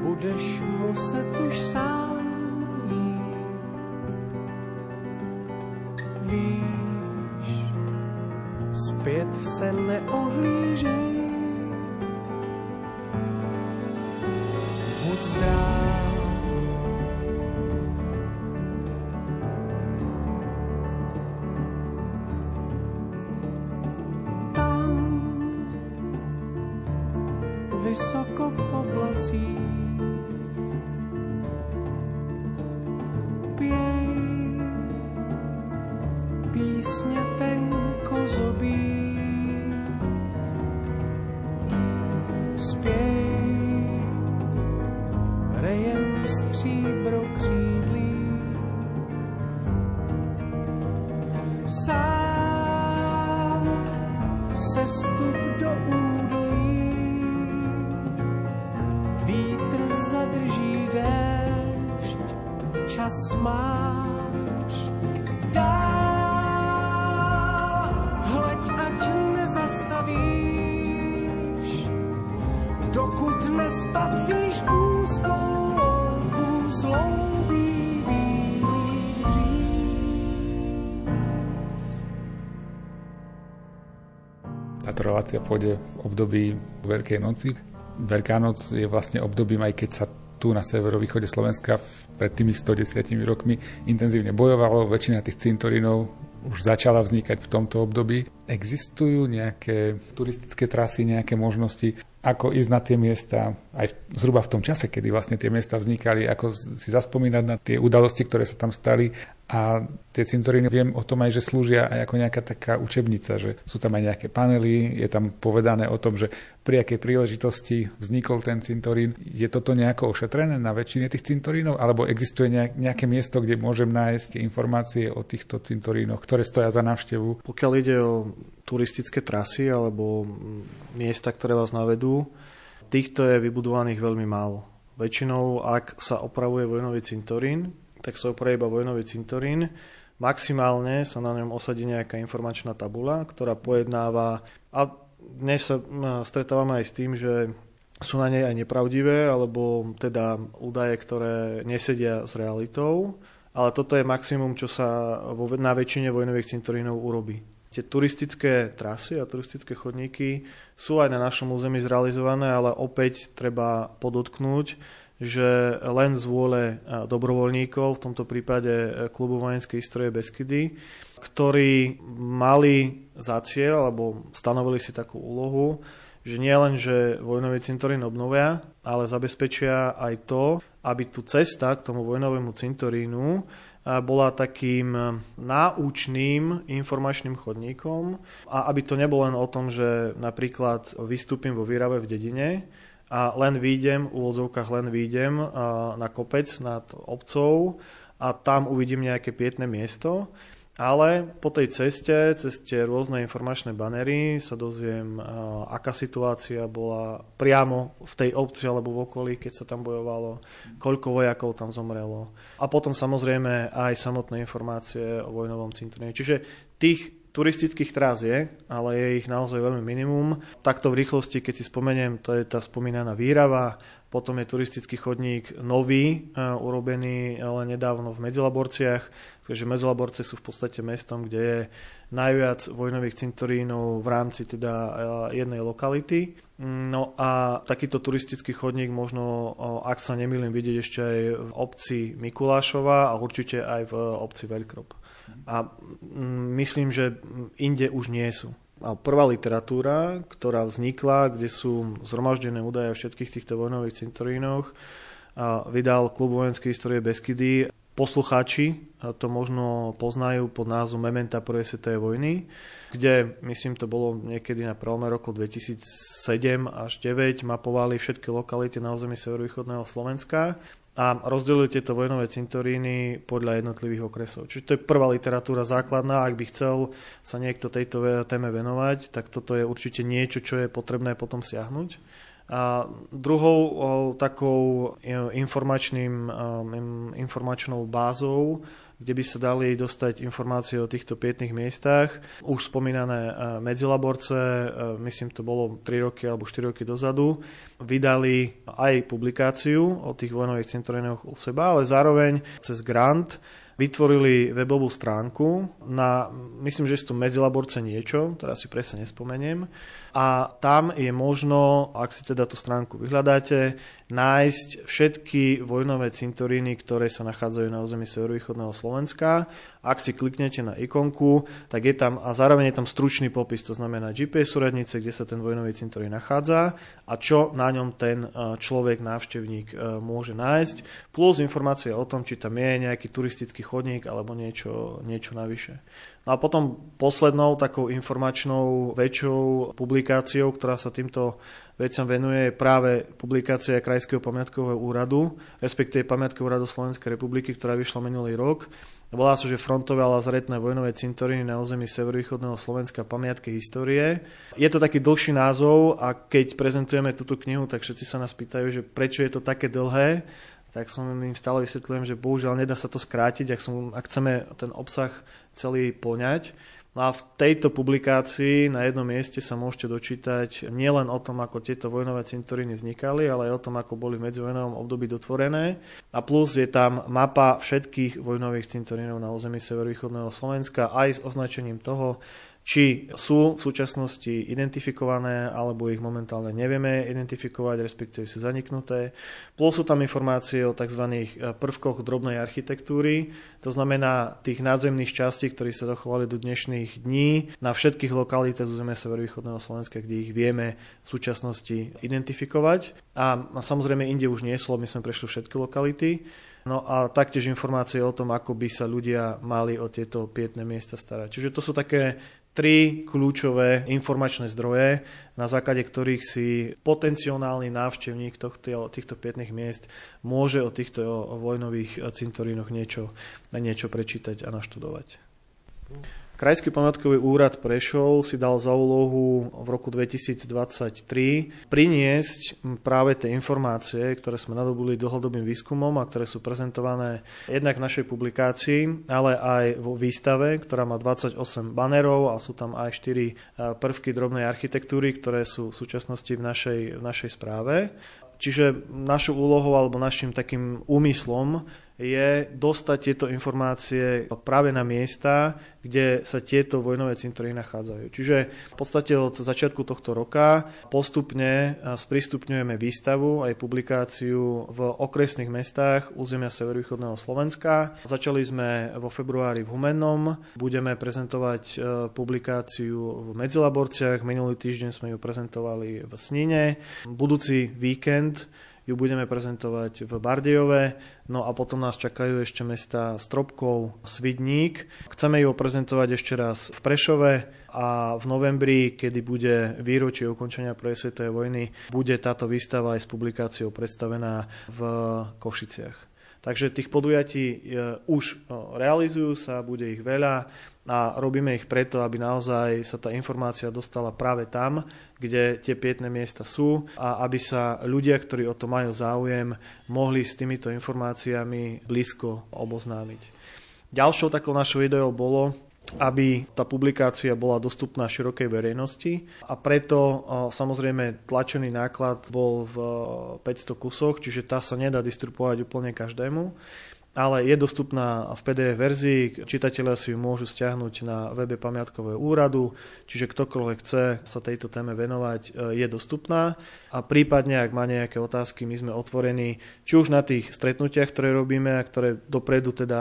Budeš muset už sám jít. Víš, zpět se neohlížej. Buď zdrav. Tam, vysoko v oblacích, pôjde v období Veľkej noci. Veľká noc je vlastne obdobím, aj keď sa tu na severovýchode Slovenska pred tými stodesiatimi rokmi intenzívne bojovalo. Väčšina tých cintorínov už začala vznikať v tomto období. Existujú nejaké turistické trasy, nejaké možnosti, ako ísť na tie miesta, aj v, zhruba v tom čase, kedy vlastne tie miesta vznikali, ako si zaspomínať na tie udalosti, ktoré sa tam stali. A tie cintoríny, viem o tom aj, že slúžia aj ako nejaká taká učebnica, že sú tam aj nejaké panely, je tam povedané o tom, že pri akej príležitosti vznikol ten cintorín. Je toto nejako ošetrené na väčšine tých cintorínov, alebo existuje nejaké miesto, kde môžem nájsť informácie o týchto cintorínoch, ktoré stoja za návštevu? Pokiaľ ide o turistické trasy alebo miesta, ktoré vás navedú, týchto je vybudovaných veľmi málo. Väčšinou, ak sa opravuje vojnový cintorín, tak sa opravuje iba vojnový cintorín. Maximálne sa na ňom osadí nejaká informačná tabuľa, ktorá pojednáva, a dnes sa stretávame aj s tým, že sú na nej aj nepravdivé, alebo teda údaje, ktoré nesedia s realitou, ale toto je maximum, čo sa na väčšine vojnových cintorínov urobí. Tie turistické trasy a turistické chodníky sú aj na našom území zrealizované, ale opäť treba podotknúť, že len z vôle dobrovoľníkov, v tomto prípade Klubu vojenskej histórie Beskydy, ktorí mali za cieľ, alebo stanovili si takú úlohu, že nie len, že vojnový cintorín obnovia, ale zabezpečia aj to, aby tu cesta k tomu vojnovému cintorínu bola takým náučným informačným chodníkom, a aby to nebolo len o tom, že napríklad vystúpim vo Výrave v dedine a len výjdem, v úvodzovkách len výjdem na kopec nad obcov a tam uvidím nejaké pietné miesto, ale po tej ceste, cez tie rôzne informačné banery sa dozviem, aká situácia bola priamo v tej obci alebo v okolí, keď sa tam bojovalo, koľko vojakov tam zomrelo. A potom samozrejme aj samotné informácie o vojnovom cintoríne. Čiže tých turistických trás je, ale je ich naozaj veľmi minimum. Takto v rýchlosti, keď si spomeniem, to je tá spomínaná Výrava, potom je turistický chodník nový, uh, urobený len nedávno v Medzilaborciach, takže Medzilaborce sú v podstate mestom, kde je najviac vojnových cintorínov v rámci teda uh, jednej lokality. No a takýto turistický chodník možno, uh, ak sa nemýlim, vidieť ešte aj v obci Mikulášova a určite aj v uh, obci Veľkrop. A myslím, že inde už nie sú. A prvá literatúra, ktorá vznikla, kde sú zhromaždené údaje o všetkých týchto vojnových cintorínoch, vydal Klub vojenskej histórie Beskydy. Poslucháči to možno poznajú pod názvom Mementa prvej svetovej vojny, kde, myslím, to bolo niekedy na prelome roku dvetisícsedem až deväť, mapovali všetky lokality na území severovýchodného Slovenska a rozdelili tieto vojnové cintoríny podľa jednotlivých okresov. Čiže to je prvá literatúra základná. Ak by chcel sa niekto tejto téme venovať, tak toto je určite niečo, čo je potrebné potom siahnuť. A druhou takou informačným, informačnou bázou, kde by sa dali dostať informácie o týchto pietných miestach, už spomínané Medzilaborce, myslím, to bolo tri roky alebo štyri roky dozadu, vydali aj publikáciu o tých vojnových cintorínoch u seba, ale zároveň cez grant vytvorili webovú stránku na, myslím, že je to Medzilaborce niečo, teraz si presne nespomeniem. A tam je možno, ak si teda tú stránku vyhľadáte, nájsť všetky vojnové cintoríny, ktoré sa nachádzajú na území severovýchodného Slovenska. Ak si kliknete na ikonku, tak je tam, a zároveň je tam stručný popis, to znamená gé pé es súradnice, kde sa ten vojnový cintorín nachádza a čo na ňom ten človek, návštevník môže nájsť, plus informácia o tom, či tam je nejaký turistický chodník alebo niečo, niečo navyše. No a potom poslednou takou informačnou väčšou publikáciou, ktorá sa týmto veciam venuje, je práve publikácia Krajského pamiatkového úradu, respektíve Pamiatkového úradu Slovenskej republiky, ktorá vyšla minulý rok. Volá sa, že Frontové a lazaretné vojnové cintoríny na území severovýchodného Slovenska, pamiatky histórie. Je to taký dlhší názov a keď prezentujeme túto knihu, tak všetci sa nás pýtajú, že prečo je to také dlhé, tak som im stále vysvetľujem, že bohužiaľ nedá sa to skrátiť, ak, som, ak chceme ten obsah celý poňať. No a v tejto publikácii na jednom mieste sa môžete dočítať nielen o tom, ako tieto vojnové cintoríny vznikali, ale aj o tom, ako boli v medzivojnovom období dotvorené. A plus je tam mapa všetkých vojnových cintorínov na území severovýchodného Slovenska aj s označením toho, Či sú v súčasnosti identifikované, alebo ich momentálne nevieme identifikovať, respektíve sú zaniknuté. Plus sú tam informácie o tzv. Prvkoch drobnej architektúry, to znamená tých nádzemných častí, ktoré sa dochovali do dnešných dní na všetkých lokalitách územia severovýchodného Slovenska, kde ich vieme v súčasnosti identifikovať. A samozrejme inde už nie, my sme prešli všetky lokality. No a taktiež informácie o tom, ako by sa ľudia mali o tieto pietne miesta starať. Čiže to sú také tri kľúčové informačné zdroje, na základe ktorých si potenciálny návštevník tohto, týchto pietných miest môže o týchto vojnových cintorínoch niečo, niečo prečítať a naštudovať. Krajský pamiatkový úrad Prešov si dal za úlohu v roku dvetisícdvadsaťtri priniesť práve tie informácie, ktoré sme nadobudli dlhodobým výskumom a ktoré sú prezentované jednak v našej publikácii, ale aj vo výstave, ktorá má dvadsaťosem banerov a sú tam aj štyri prvky drobnej architektúry, ktoré sú v súčasnosti v našej, v našej správe. Čiže našou úlohou alebo našim takým úmyslom je dostať tieto informácie práve na miesta, kde sa tieto vojnové cintoríny nachádzajú. Čiže v podstate od začiatku tohto roka postupne sprístupňujeme výstavu aj publikáciu v okresných mestách územia severovýchodného Slovenska. Začali sme vo februári v Humennom, budeme prezentovať publikáciu v Medzilaborciach, minulý týždeň sme ju prezentovali v Snine, budúci víkend ju budeme prezentovať v Bardejove, no a potom nás čakajú ešte mesta Stropkov, Svidník. Chceme ju prezentovať ešte raz v Prešove a v novembri, kedy bude výročie ukončenia prvej svetovej vojny, bude táto výstava aj s publikáciou predstavená v Košiciach. Takže tých podujatí už realizujú sa, bude ich veľa a robíme ich preto, aby naozaj sa tá informácia dostala práve tam, kde tie pietne miesta sú a aby sa ľudia, ktorí o to majú záujem, mohli s týmito informáciami blízko oboznámiť. Ďalšou takou našou ideou bolo, aby tá publikácia bola dostupná širokej verejnosti a preto samozrejme tlačený náklad bol v päťsto kusoch, čiže tá sa nedá distribuovať úplne každému, ale je dostupná v pé dé ef verzii, čitatelia si ju môžu stiahnuť na webe pamiatkového úradu, čiže ktokoľvek chce sa tejto téme venovať, je dostupná a prípadne, ak má nejaké otázky, my sme otvorení, či už na tých stretnutiach, ktoré robíme a ktoré dopredu teda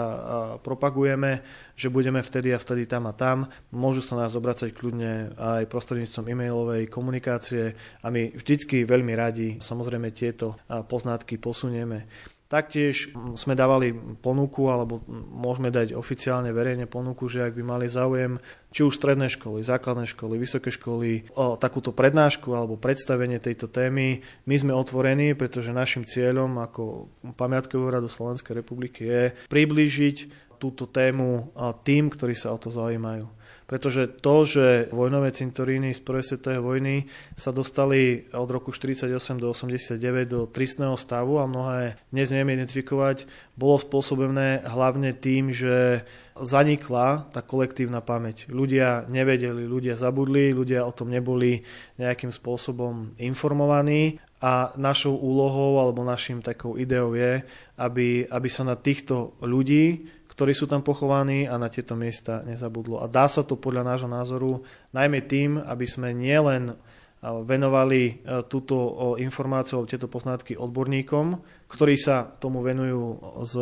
propagujeme, že budeme vtedy a vtedy tam a tam, môžu sa nás obracať kľudne aj prostredníctvom e-mailovej komunikácie a my vždycky veľmi radi samozrejme tieto poznatky posunieme. Taktiež sme dávali ponuku, alebo môžeme dať oficiálne verejne ponuku, že ak by mali záujem či už stredné školy, základné školy, vysoké školy o takúto prednášku alebo predstavenie tejto témy, my sme otvorení, pretože našim cieľom ako Pamiatkového úradu Slovenskej republiky je priblížiť túto tému tým, ktorí sa o to zaujímajú. Pretože to, že vojnové cintoríny z prvej svetovej vojny sa dostali od roku štyridsaťosem do osemdesiatdeväť do tristného stavu a mnohé dnes nevieme identifikovať, bolo spôsobené hlavne tým, že zanikla tá kolektívna pamäť. Ľudia nevedeli, ľudia zabudli, ľudia o tom neboli nejakým spôsobom informovaní. A našou úlohou alebo našim takou ideou je, aby, aby sa na týchto ľudí, ktorí sú tam pochovaní a na tieto miesta nezabudlo. A dá sa to podľa nášho názoru najmä tým, aby sme nielen venovali túto informáciu, tieto poznatky odborníkom, ktorí sa tomu venujú z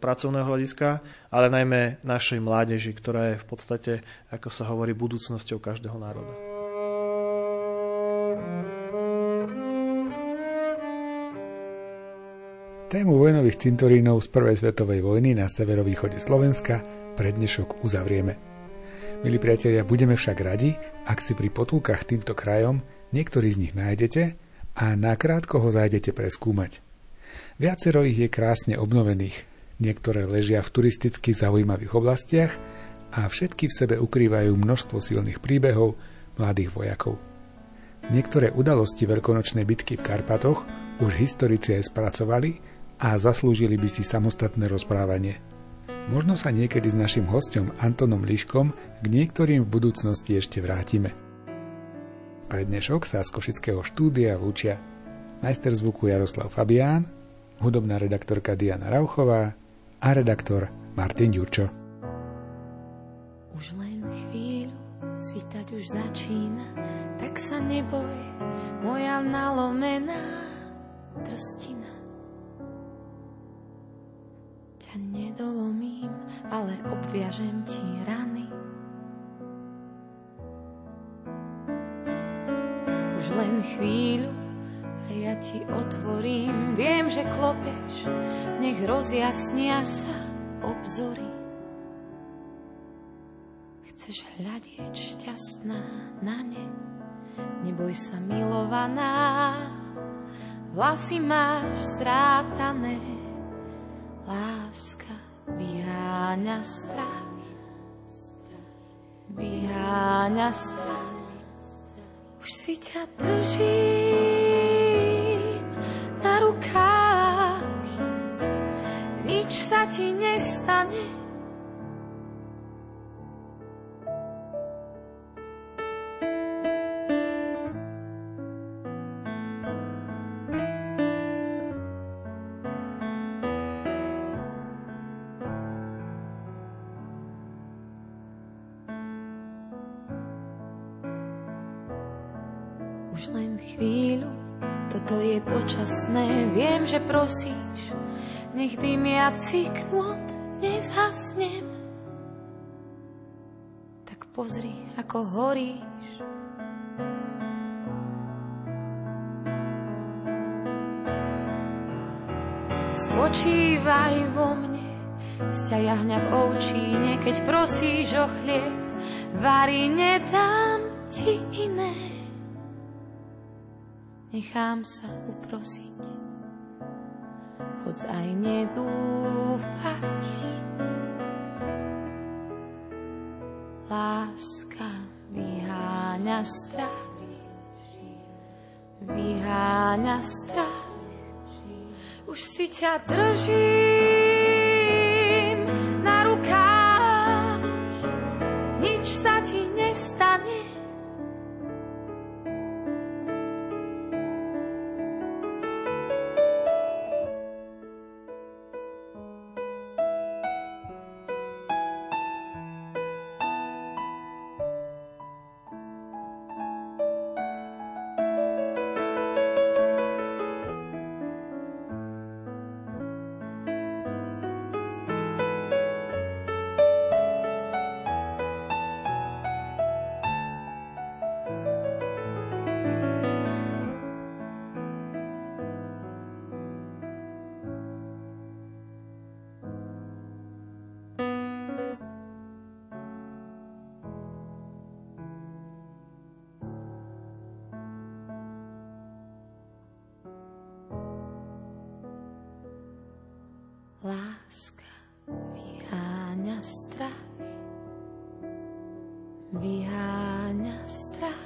pracovného hľadiska, ale najmä našej mládeži, ktorá je v podstate, ako sa hovorí, budúcnosťou každého národa. Tému vojnových cintorínov z prvej svetovej vojny na severovýchode Slovenska pre dnešok uzavrieme. Milí priatelia, budeme však radi, ak si pri potulkách týmto krajom niektorý z nich nájdete a nakrátko ho zájdete preskúmať. Viacero ich je krásne obnovených, niektoré ležia v turisticky zaujímavých oblastiach a všetky v sebe ukrývajú množstvo silných príbehov mladých vojakov. Niektoré udalosti veľkonočnej bitky v Karpatoch už historici aj spracovali a zaslúžili by si samostatné rozprávanie. Možno sa niekedy s našim hosťom Antonom Liškom k niektorým v budúcnosti ešte vrátime. Pre dnešok sa z košického štúdia lúčia majster zvuku Jaroslav Fabián, hudobná redaktorka Diana Rauchová a redaktor Martin Ďurčo. Už len chvíľu Svitať už začína, tak sa neboj, moja nalomená trstina. Ťa nedolomím, ale obviažem ti rany. Už len chvíľu a ja ti otvorím. Viem, že klopeš, nech rozjasnia sa obzory. Chceš hľadieť šťastná na ne, neboj sa milovaná, vlasy máš zrátané, láska vyháňa strach, vyháňa strach, už si ťa držím na rukách, nič sa ti nestane. Dočasné, viem, že prosíš, nech dymiaci knôt nezhasnem. Tak pozri, ako horíš. Spočívaj vo mne, z ťa jahňa v ovčíne, keď prosíš o chlieb, varí, nedám ti iné. Nechám sa uprosiť, hoď aj nedúfaš. Láska vyháňa strach, vyháňa strach. Už si ťa držím na rukách, nič sa ti nestane. Vyháňa strach, vyháňa strach.